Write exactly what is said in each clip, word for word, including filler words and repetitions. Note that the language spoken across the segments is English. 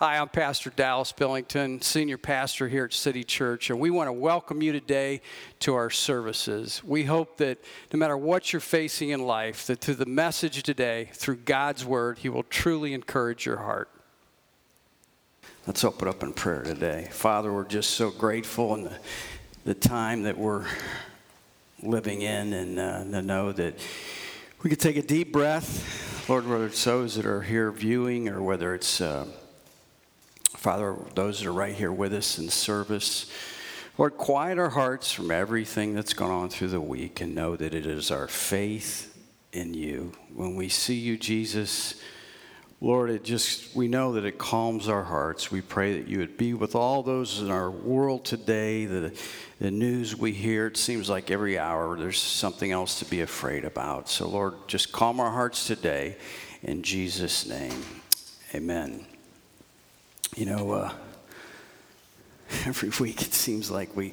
Hi, I'm Pastor Dallas Billington, senior pastor here at City Church, and we want to welcome you today to our services. We hope that no matter what you're facing in life, that through the message today, through God's Word, He will truly encourage your heart. Let's open up in prayer today. Father, we're just so grateful in the, the time that we're living in, and uh, to know that we could take a deep breath, Lord, whether it's those that are here viewing or whether it's... Uh, Father, those that are right here with us in service, Lord, quiet our hearts from everything that's gone on through the week and know that it is our faith in you. When we see you, Jesus, Lord, it just, we know that it calms our hearts. We pray that you would be with all those in our world today. The, the news we hear, it seems like every hour there's something else to be afraid about. So, Lord, just calm our hearts today in Jesus' name. Amen. You know, uh, every week it seems like we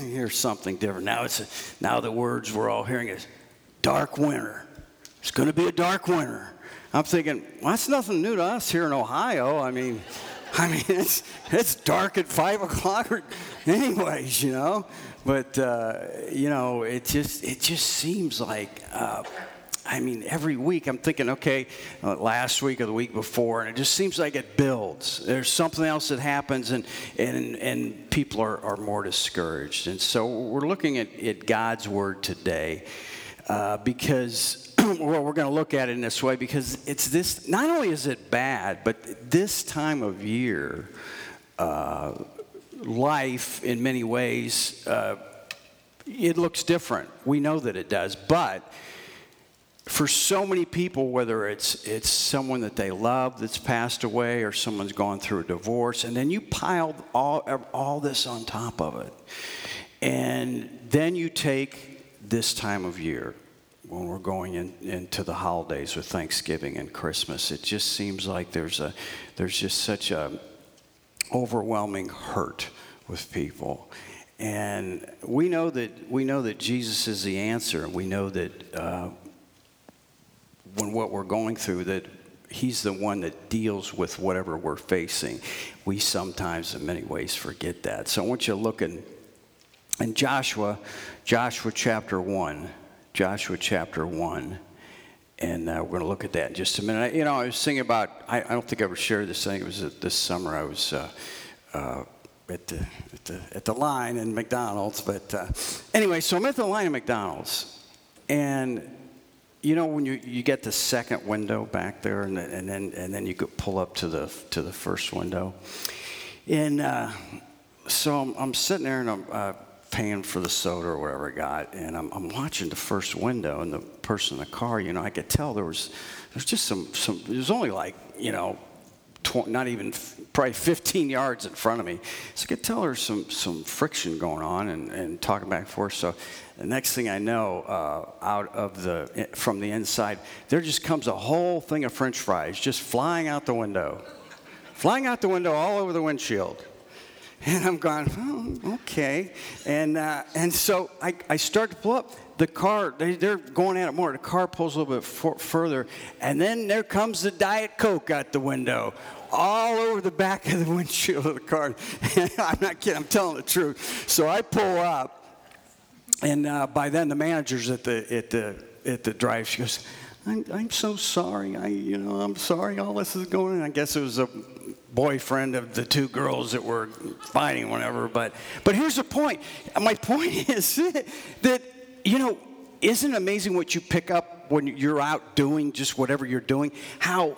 hear something different. Now it's a, now the words we're all hearing is dark winter. It's going to be a dark winter. I'm thinking, well, that's nothing new to us here in Ohio. I mean, I mean it's it's dark at five o'clock, or anyways, you know. But uh, you know, it just it just seems like. Uh, I mean, every week I'm thinking, okay, uh, last week or the week before, and it just seems like it builds. There's something else that happens, and and, and people are, are more discouraged. And so we're looking at, at God's Word today uh, because, well, we're going to look at it in this way because it's this, not only is it bad, but this time of year, uh, life in many ways, uh, it looks different. We know that it does, but... For so many people, whether it's it's someone that they love that's passed away or someone's gone through a divorce, and then you pile all, all this on top of it. And then you take this time of year when we're going in, into the holidays with Thanksgiving and Christmas. It just seems like there's a there's just such a overwhelming hurt with people. And we know that, we know that Jesus is the answer, and we know that... Uh, when what we're going through, that he's the one that deals with whatever we're facing. We sometimes in many ways forget that. So I want you to look in, in Joshua, Joshua chapter one, Joshua chapter one. And uh, we're going to look at that in just a minute. I, you know, I was thinking about, I, I don't think I ever shared this thing. It was uh, this summer I was uh, uh, at, the, at, the, at the line in McDonald's. But uh, anyway, so I'm at the line at McDonald's. And... You know, when you, you get the second window back there, and, and then and then you could pull up to the to the first window, and uh, so I'm, I'm sitting there and I'm uh, paying for the soda or whatever I got, and I'm, I'm watching the first window, and the person in the car, you know, I could tell there was there's just some some there's only like you know, tw- not even f- probably fifteen yards in front of me, so I could tell there's some some friction going on and, and talking back and forth. So. The next thing I know, uh, out of the from the inside, there just comes a whole thing of French fries just flying out the window, flying out the window all over the windshield, and I'm going, oh, okay, and uh, and so I, I start to pull up the car. They, they're going at it more. The car pulls a little bit for, further, and then there comes the Diet Coke out the window. All over the back of the windshield of the car. I'm not kidding. I'm telling the truth. So I pull up. And uh, by then, the manager's at the at the at the drive. She goes, "I'm I'm so sorry. I you know I'm sorry. All this is going on." I guess it was a boyfriend of the two girls that were fighting, whatever. But but here's the point. My point is that you know, isn't it amazing what you pick up when you're out doing just whatever you're doing? How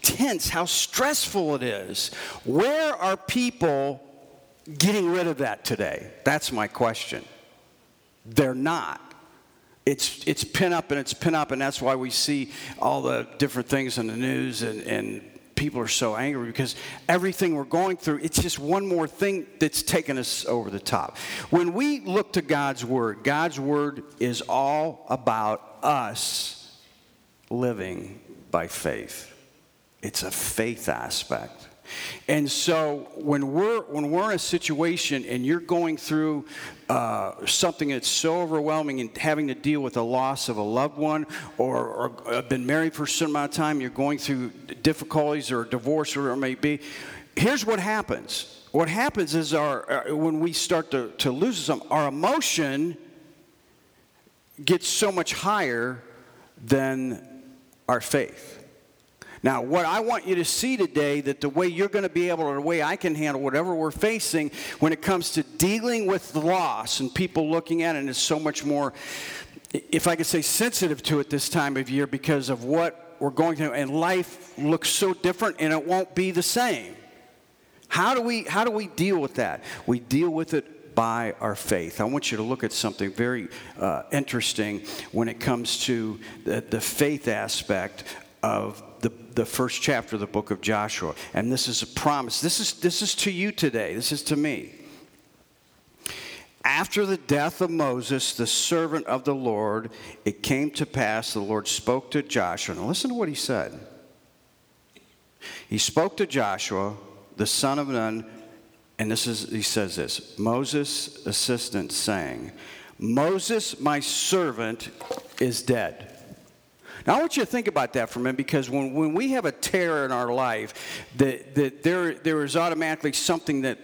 tense, how stressful it is. Where are people getting rid of that today? That's my question. They're not. It's it's pin up and it's pin up, and that's why we see all the different things in the news, and, and people are so angry because everything we're going through, it's just one more thing that's taken us over the top. When we look to God's Word, God's Word is all about us living by faith. It's a faith aspect. And so when we're when we're in a situation and you're going through uh, something that's so overwhelming and having to deal with the loss of a loved one or, or been married for a certain amount of time, you're going through difficulties or a divorce or whatever it may be, here's what happens. What happens is our, our when we start to, to lose some, our emotion gets so much higher than our faith. Now, what I want you to see today, that the way you're going to be able, or the way I can handle whatever we're facing when it comes to dealing with the loss and people looking at it, and it's so much more, if I could say, sensitive to it this time of year because of what we're going through, and life looks so different and it won't be the same. How do we, how do we deal with that? We deal with it by our faith. I want you to look at something very uh, interesting when it comes to the, the faith aspect of the, the first chapter of the book of Joshua. And this is a promise. This is, this is to you today. This is to me. After the death of Moses, the servant of the Lord, it came to pass, the Lord spoke to Joshua. Now listen to what he said. He spoke to Joshua, the son of Nun, and this is, he says this, Moses' assistant saying, Moses, my servant, is dead. Now, I want you to think about that for a minute, because when, when we have a tear in our life, that, that there there is automatically something that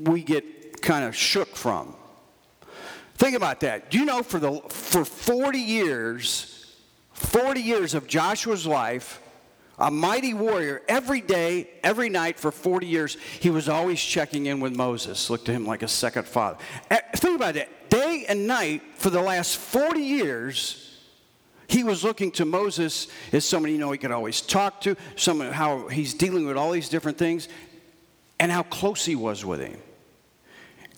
we get kind of shook from. Think about that. Do you know for the for forty years, forty years of Joshua's life, a mighty warrior, every day, every night for forty years, he was always checking in with Moses, looked to him like a second father. Think about that. Day and night for the last forty years, he was looking to Moses as somebody, you know, he could always talk to, someone, how he's dealing with all these different things, and how close he was with him.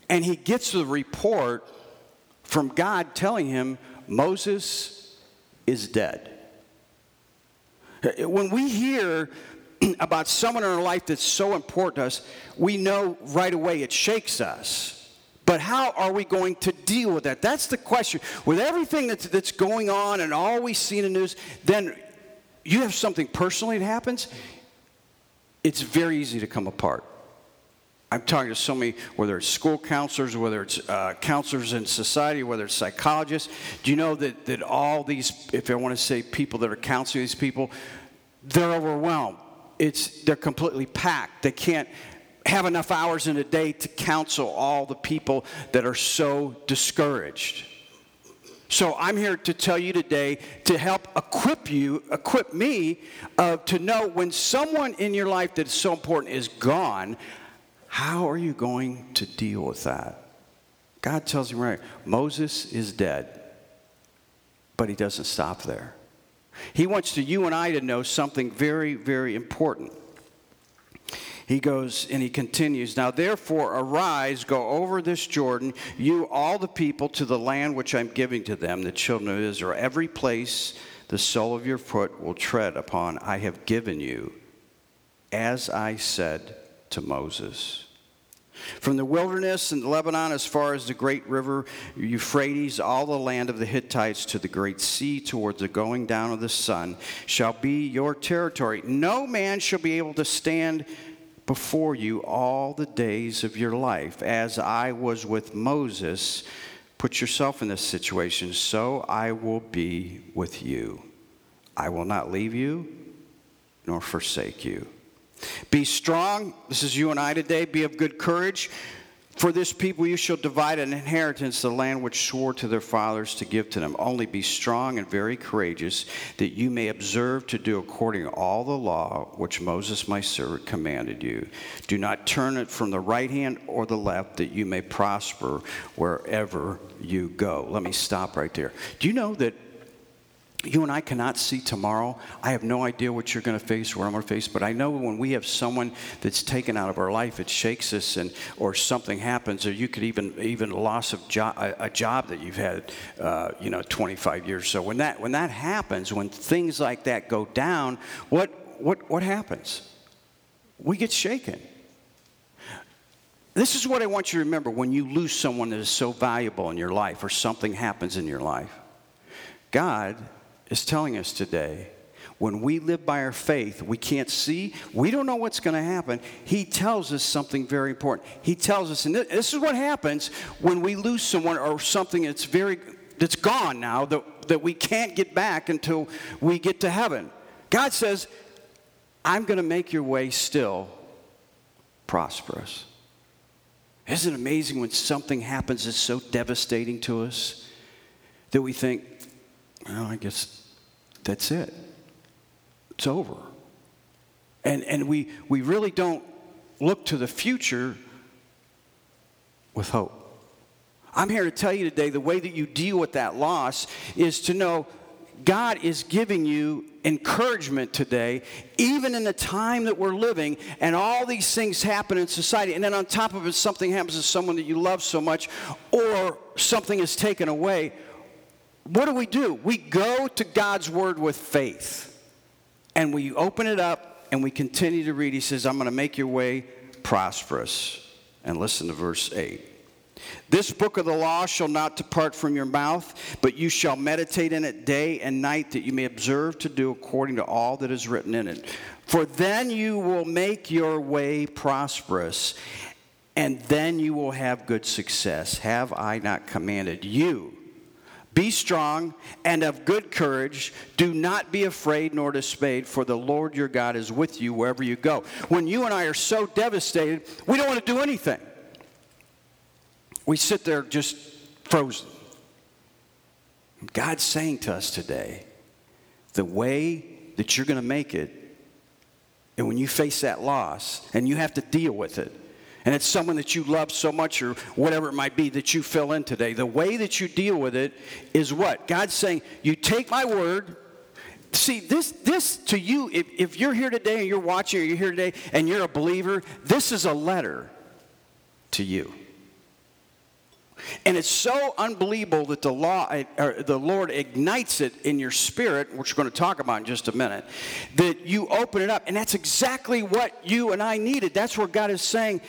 And he gets the report from God telling him, Moses is dead. When we hear about someone in our life that's so important to us, we know right away it shakes us. But how are we going to deal with that? That's the question. With everything that's, that's going on and all we see in the news, then you have something personally that happens, it's very easy to come apart. I'm talking to so many, whether it's school counselors, whether it's uh, counselors in society, whether it's psychologists. Do you know that, that all these, if I want to say people that are counseling these people, they're overwhelmed. It's they're completely packed. They can't have enough hours in a day to counsel all the people that are so discouraged. So I'm here to tell you today to help equip you, equip me, uh, to know when someone in your life that is so important is gone, how are you going to deal with that? God tells him, right, Moses is dead, but he doesn't stop there. He wants to, you and I to know something very, very important. He goes and he continues, now therefore arise, go over this Jordan, you all the people, to the land which I'm giving to them, the children of Israel. Every place the sole of your foot will tread upon, I have given you, as I said to Moses. From the wilderness and Lebanon as far as the great river Euphrates, all the land of the Hittites to the great sea, towards the going down of the sun, shall be your territory. No man shall be able to stand before you all the days of your life. As I was with Moses, put yourself in this situation, so I will be with you. I will not leave you nor forsake you. Be strong, this is you and I today, be of good courage. For this people you shall divide an inheritance, the land which swore to their fathers to give to them. Only be strong and very courageous, that you may observe to do according to all the law which Moses my servant commanded you. Do not turn it from the right hand or the left, that you may prosper wherever you go. Let me stop right there. Do you know that you and I cannot see tomorrow? I have no idea what you're going to face, what I'm going to face, but I know when we have someone that's taken out of our life, it shakes us, and or something happens, or you could even even loss of job, a, a job that you've had, uh, you know, twenty-five years. So when that when that happens, when things like that go down, what what what happens? We get shaken. This is what I want you to remember when you lose someone that is so valuable in your life, or something happens in your life. God is telling us today, When we live by our faith, we can't see. We don't know what's going to happen. He tells us something very important. He tells us, and this is what happens when we lose someone or something that's very that's gone now that, that we can't get back until we get to heaven. God says, I'm going to make your way still prosperous. Isn't it amazing when something happens that's so devastating to us that we think, well, I guess that's it. It's over. And and we, we really don't look to the future with hope. I'm here to tell you today the way that you deal with that loss is to know God is giving you encouragement today, even in the time that we're living, and all these things happen in society. And then on top of it, something happens to someone that you love so much, or something is taken away. What do we do? We go to God's word with faith. And we open it up and we continue to read. He says, I'm going to make your way prosperous. And listen to verse eight. This book of the law shall not depart from your mouth, but you shall meditate in it day and night, that you may observe to do according to all that is written in it. For then you will make your way prosperous, and then you will have good success. Have I not commanded you? Be strong and of good courage. Do not be afraid nor dismayed, for the Lord your God is with you wherever you go. When you and I are so devastated, we don't want to do anything. We sit there just frozen. God's saying to us today, the way that you're going to make it, and when you face that loss, and you have to deal with it, and it's someone that you love so much or whatever it might be that you fill in today, the way that you deal with it is what? God's saying, you take my word. See, this this to you, if, if you're here today and you're watching or you're here today and you're a believer, this is a letter to you. And it's so unbelievable that the law, or the Lord ignites it in your spirit, which we're going to talk about in just a minute, that you open it up. And that's exactly what you and I needed. That's where God is saying,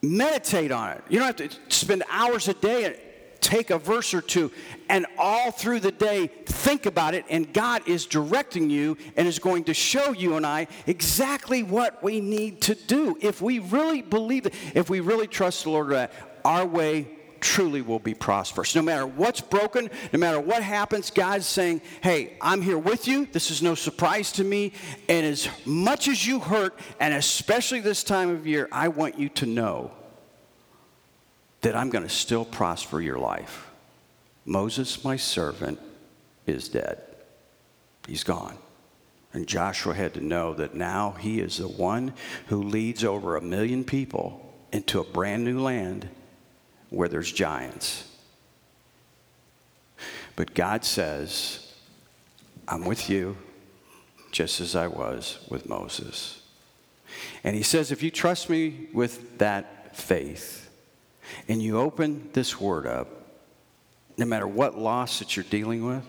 meditate on it. You don't have to spend hours a day and take a verse or two, and all through the day think about it, and God is directing you and is going to show you and I exactly what we need to do. If we really believe it, if we really trust the Lord, our way truly will be prosperous. No matter what's broken, no matter what happens, God's saying, hey, I'm here with you. This is no surprise to me. And as much as you hurt, and especially this time of year, I want you to know that I'm going to still prosper your life. Moses, my servant, is dead. He's gone. And Joshua had to know that now he is the one who leads over a million people into a brand new land where there's giants. But God says, I'm with you just as I was with Moses. And he says, if you trust me with that faith, and you open this word up, no matter what loss that you're dealing with,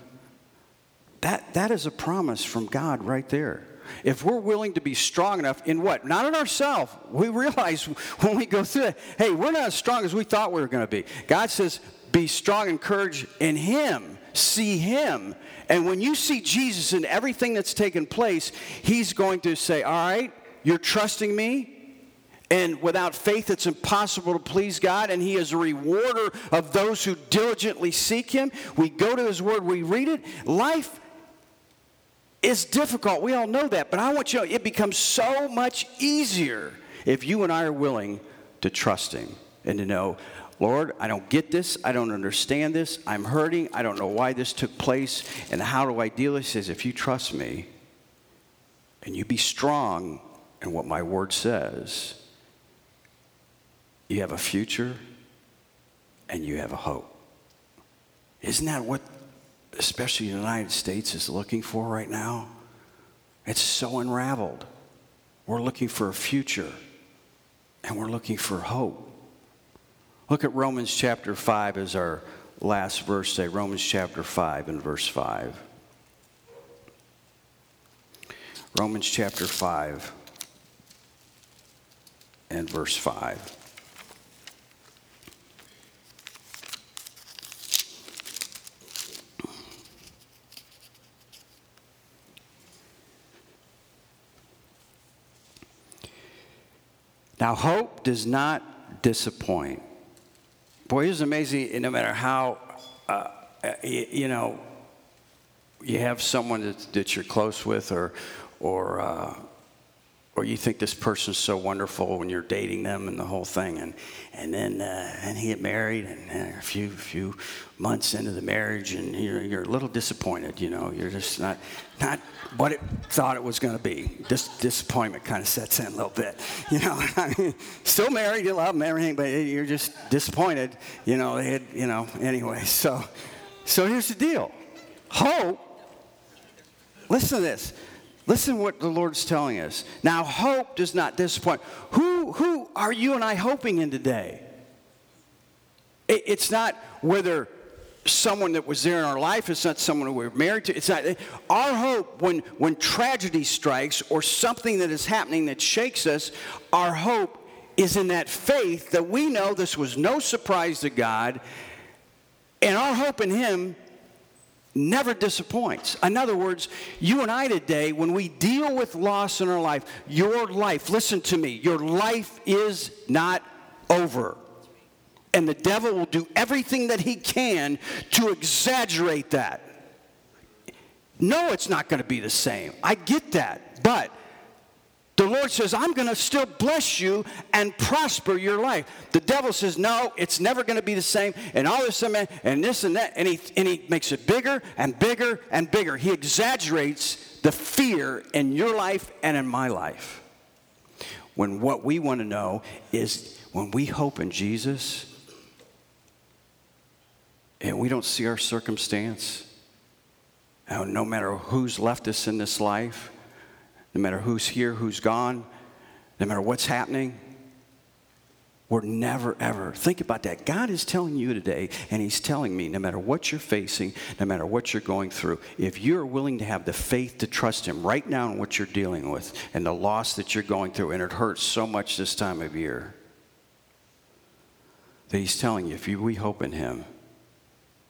that, that is a promise from God right there. If we're willing to be strong enough in what? Not in ourselves. We realize when we go through that, hey, we're not as strong as we thought we were going to be. God says, be strong and courage in Him. See Him. And when you see Jesus in everything that's taken place, He's going to say, all right, you're trusting me. And without faith, it's impossible to please God. And He is a rewarder of those who diligently seek Him. We go to His word. We read it. Life is difficult. We all know that. But I want you to know, it becomes so much easier if you and I are willing to trust Him and to know, Lord, I don't get this. I don't understand this. I'm hurting. I don't know why this took place. And how do I deal with it? He says, if you trust me and you be strong in what my word says, you have a future and you have a hope. Isn't that what especially the United States is looking for right now? It's so unraveled. We're looking for a future, and we're looking for hope. Look at Romans chapter five as our last verse today. Romans chapter five and verse five. Romans chapter five and verse five. Now, hope does not disappoint. Boy, it's amazing, no matter how, uh, you, you know, you have someone that, that you're close with, or or uh, or you think this person's so wonderful when you're dating them and the whole thing, and and then uh, and you get married, and a few few months into the marriage, and you're you're a little disappointed. You know, you're just not not what it thought it was going to be. This disappointment kind of sets in a little bit. You know, I mean, still married, you love them, everything, but you're just disappointed. You know, it, you know. Anyway, so so here's the deal. Hope, listen to this. Listen to what the Lord's telling us. Now, hope does not disappoint. Who who are you and I hoping in today? It, it's not whether someone that was there in our life. It's not someone who we're married to. It's not our hope when, when tragedy strikes or something that is happening that shakes us. Our hope is in that faith that we know this was no surprise to God. And our hope in Him never disappoints. In other words, you and I today, when we deal with loss in our life, your life, listen to me, your life is not over. And the devil will do everything that he can to exaggerate that. No, it's not going to be the same. I get that. But the Lord says, I'm going to still bless you and prosper your life. The devil says, no, it's never going to be the same, and all this and, that, and this and that, and he, and he makes it bigger and bigger and bigger. He exaggerates the fear in your life and in my life. When what we want to know is when we hope in Jesus and we don't see our circumstance, no matter who's left us in this life, no matter who's here, who's gone, no matter what's happening, we're never, ever. Think about that. God is telling you today, and He's telling me, no matter what you're facing, no matter what you're going through, if you're willing to have the faith to trust Him right now in what you're dealing with and the loss that you're going through, and it hurts so much this time of year, that He's telling you, if you, we hope in Him,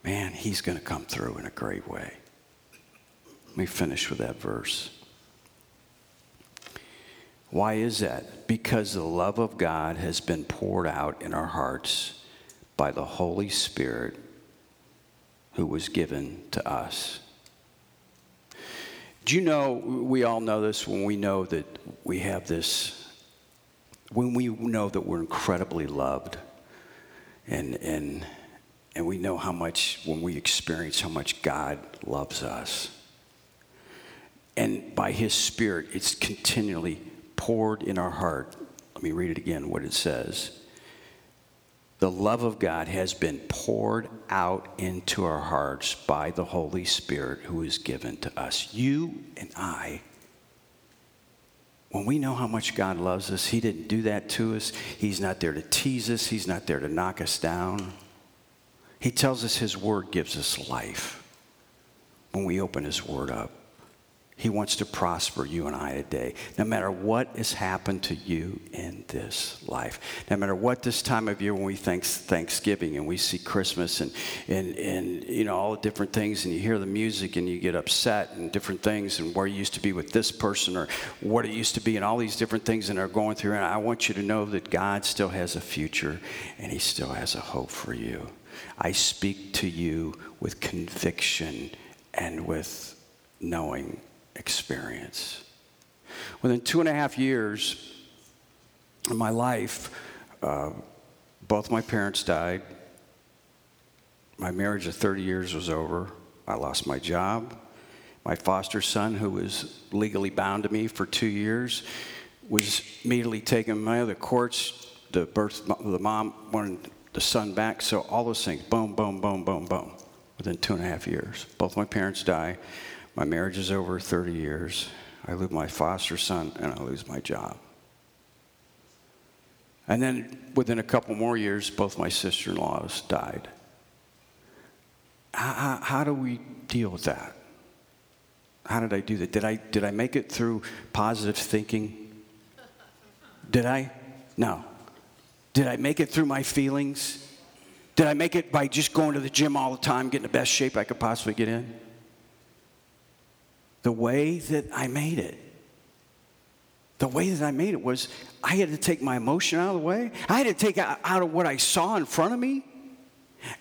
man, He's going to come through in a great way. Let me finish with that verse. Why is that? Because the love of God has been poured out in our hearts by the Holy Spirit who was given to us. Do you know, we all know this when we know that we have this, when we know that we're incredibly loved and and and we know how much, when we experience how much God loves us. And by His Spirit, it's continually poured in our heart. Let me read it again, what it says. The love of God has been poured out into our hearts by the Holy Spirit who is given to us. You and I, when we know how much God loves us, He didn't do that to us. He's not there to tease us. He's not there to knock us down. He tells us His word gives us life when we open His word up. He wants to prosper you and I today. No matter what has happened to you in this life. No matter what this time of year when we think Thanksgiving and we see Christmas and, and, and you know, all the different things, and you hear the music and you get upset and different things and where you used to be with this person or what it used to be and all these different things and are going through. And I want you to know that God still has a future and He still has a hope for you. I speak to you with conviction and with knowing experience. Within two and a half years of my life, uh, both my parents died. My marriage of thirty years was over. I lost my job. My foster son, who was legally bound to me for two years, was immediately taken to my other courts. The birth, the mom wanted the son back. So all those things, boom, boom, boom, boom, boom. Within two and a half years, both my parents die. My marriage is over thirty years. I lose my foster son, and I lose my job. And then within a couple more years, both my sister-in-laws died. How, how, how do we deal with that? How did I do that? Did I, did I make it through positive thinking? Did I? No. Did I make it through my feelings? Did I make it by just going to the gym all the time, getting the best shape I could possibly get in? The way that I made it The way that I made it was I had to take my emotion out of the way. I had to take out, out of what I saw in front of me.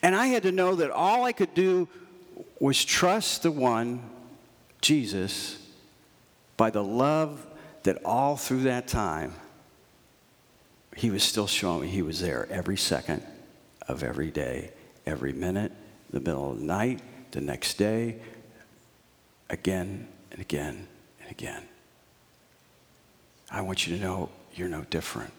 And I had to know that all I could do was trust the one, Jesus, by the love that all through that time, he was still showing me he was there every second of every day, every minute, the middle of the night, the next day, again and again and again. I want you to know you're no different.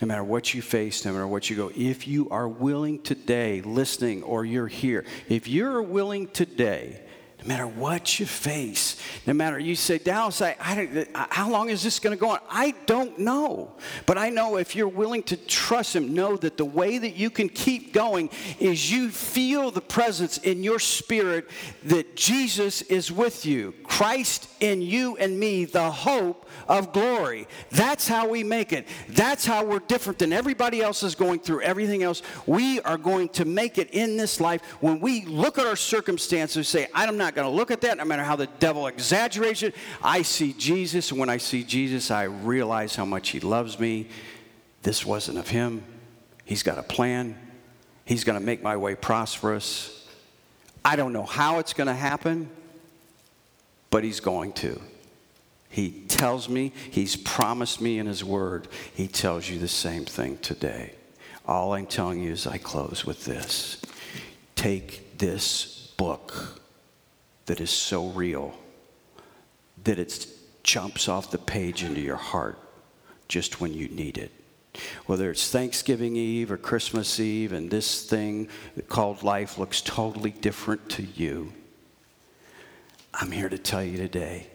No matter what you face, no matter what you go, if you are willing today, listening, or you're here, if you're willing today, no matter what you face, no matter you say, Dallas, I, I, how long is this going to go on? I don't know. But I know if you're willing to trust him, know that the way that you can keep going is you feel the presence in your spirit that Jesus is with you. Christ in you and me, the hope of glory. That's how we make it. That's how we're different than everybody else is going through everything else. We are going to make it in this life when we look at our circumstances and say, I'm not going to look at that, no matter how the devil exaggerates it. I see Jesus, and when I see Jesus, I realize how much he loves me. This wasn't of him. He's got a plan. He's going to make my way prosperous. I don't know how it's going to happen, but he's going to. He tells me, he's promised me in his word. He tells you the same thing today. All I'm telling you is I close with this. Take this book that is so real that it jumps off the page into your heart just when you need it. Whether it's Thanksgiving Eve or Christmas Eve, and this thing called life looks totally different to you, I'm here to tell you today,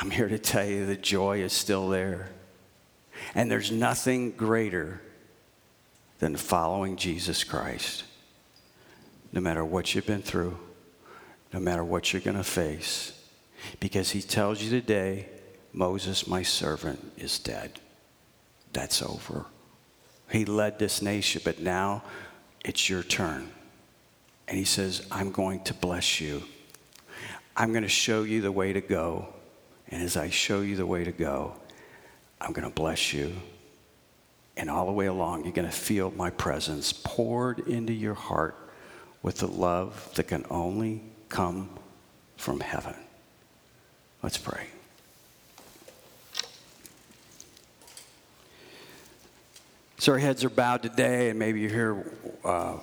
I'm here to tell you the joy is still there. And there's nothing greater than following Jesus Christ. No matter what you've been through, no matter what you're going to face, because he tells you today, Moses, my servant, is dead. That's over. He led this nation, but now it's your turn. And he says, I'm going to bless you. I'm going to show you the way to go. And as I show you the way to go, I'm going to bless you. And all the way along, you're going to feel my presence poured into your heart with the love that can only come from heaven. Let's pray. So our heads are bowed today, and maybe you're here uh,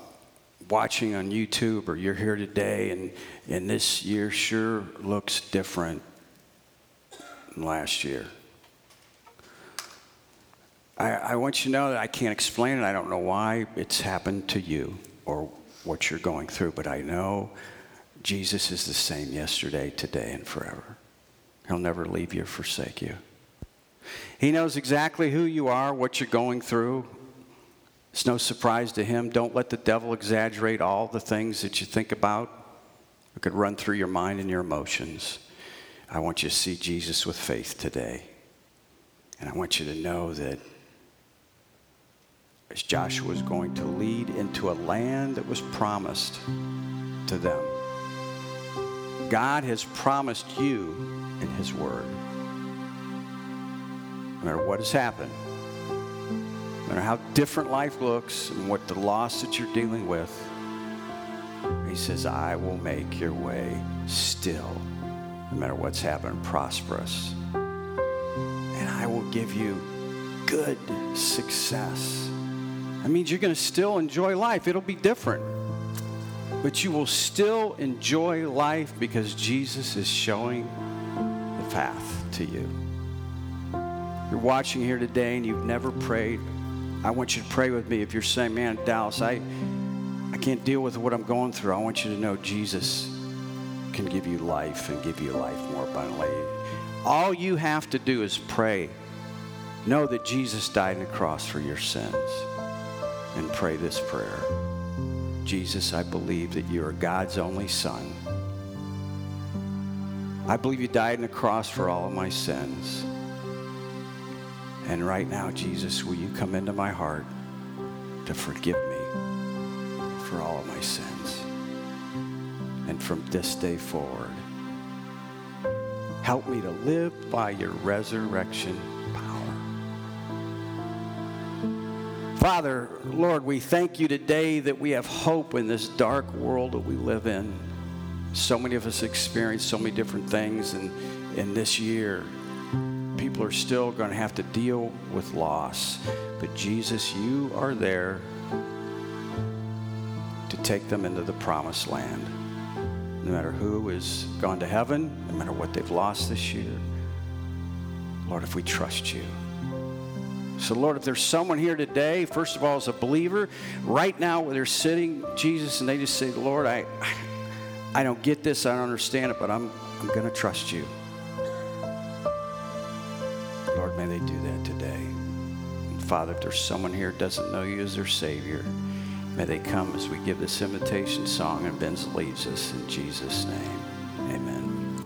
watching on YouTube, or you're here today, and, and this year sure looks different than last year. I, I want you to know that I can't explain it. I don't know why it's happened to you or what you're going through, but I know Jesus is the same yesterday, today, and forever. He'll never leave you or forsake you. He knows exactly who you are, what you're going through. It's no surprise to him. Don't let the devil exaggerate all the things that you think about. It could run through your mind and your emotions. I want you to see Jesus with faith today. And I want you to know that as Joshua is going to lead into a land that was promised to them, God has promised you in his word. No matter what has happened, no matter how different life looks and what the loss that you're dealing with, he says, I will make your way still, no matter what's happened, prosperous. And I will give you good success. That means you're going to still enjoy life. It'll be different. But you will still enjoy life because Jesus is showing the path to you. You're watching here today and you've never prayed. I want you to pray with me. If you're saying, man, Dallas, I, I can't deal with what I'm going through. I want you to know Jesus can give you life and give you life more abundantly. All you have to do is pray. Know that Jesus died on the cross for your sins. And pray this prayer. Jesus, I believe that you are God's only son. I believe you died on the cross for all of my sins. And right now, Jesus, will you come into my heart to forgive me for all of my sins? And from this day forward, Help me to live by your resurrection power. Father, Lord, we thank you today that we have hope in this dark world that we live in. So many of us experience so many different things, and in this year, people are still going to have to deal with loss. But Jesus, you are there to take them into the promised land. No matter who has gone to heaven, no matter what they've lost this year, Lord, if we trust you. So, Lord, if there's someone here today, first of all, as a believer, right now where they're sitting, Jesus, and they just say, Lord, I I don't get this, I don't understand it, but I'm I'm going to trust you. Lord, may they do that today. And Father, if there's someone here who doesn't know you as their Savior, may they come as we give this invitation song and Ben's leads us in Jesus' name. Amen.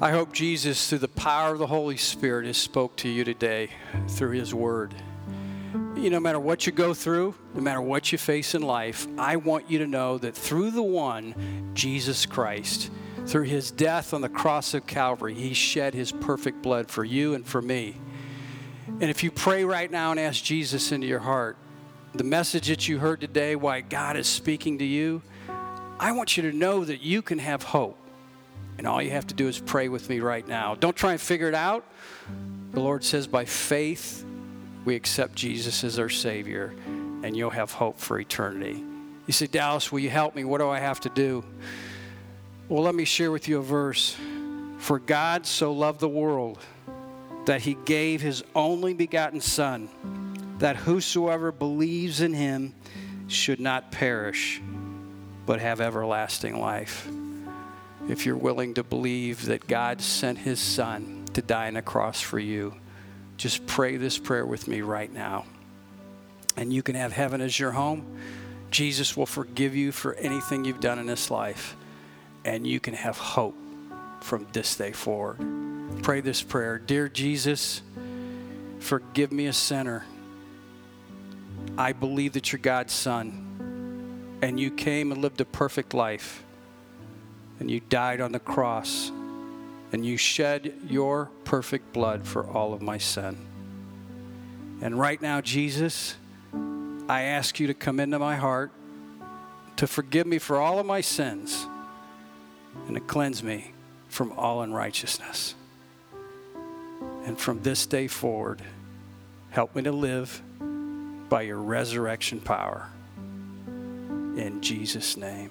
I hope Jesus, through the power of the Holy Spirit, has spoke to you today through his word. You know, no matter what you go through, no matter what you face in life, I want you to know that through the one, Jesus Christ, through his death on the cross of Calvary, he shed his perfect blood for you and for me. And if you pray right now and ask Jesus into your heart, the message that you heard today, why God is speaking to you, I want you to know that you can have hope. And all you have to do is pray with me right now. Don't try and figure it out. The Lord says by faith, we accept Jesus as our Savior, and you'll have hope for eternity. You say, Dallas, will you help me? What do I have to do? Well, let me share with you a verse. For God so loved the world that he gave his only begotten Son, that whosoever believes in him should not perish, but have everlasting life. If you're willing to believe that God sent his Son to die on a cross for you, just pray this prayer with me right now. And you can have heaven as your home. Jesus will forgive you for anything you've done in this life. And you can have hope from this day forward. Pray this prayer. Dear Jesus, forgive me a sinner. I believe that you're God's Son, and you came and lived a perfect life, and you died on the cross, and you shed your perfect blood for all of my sin. And right now, Jesus, I ask you to come into my heart, to forgive me for all of my sins, and to cleanse me from all unrighteousness. And from this day forward, help me to live by your resurrection power. In Jesus' name.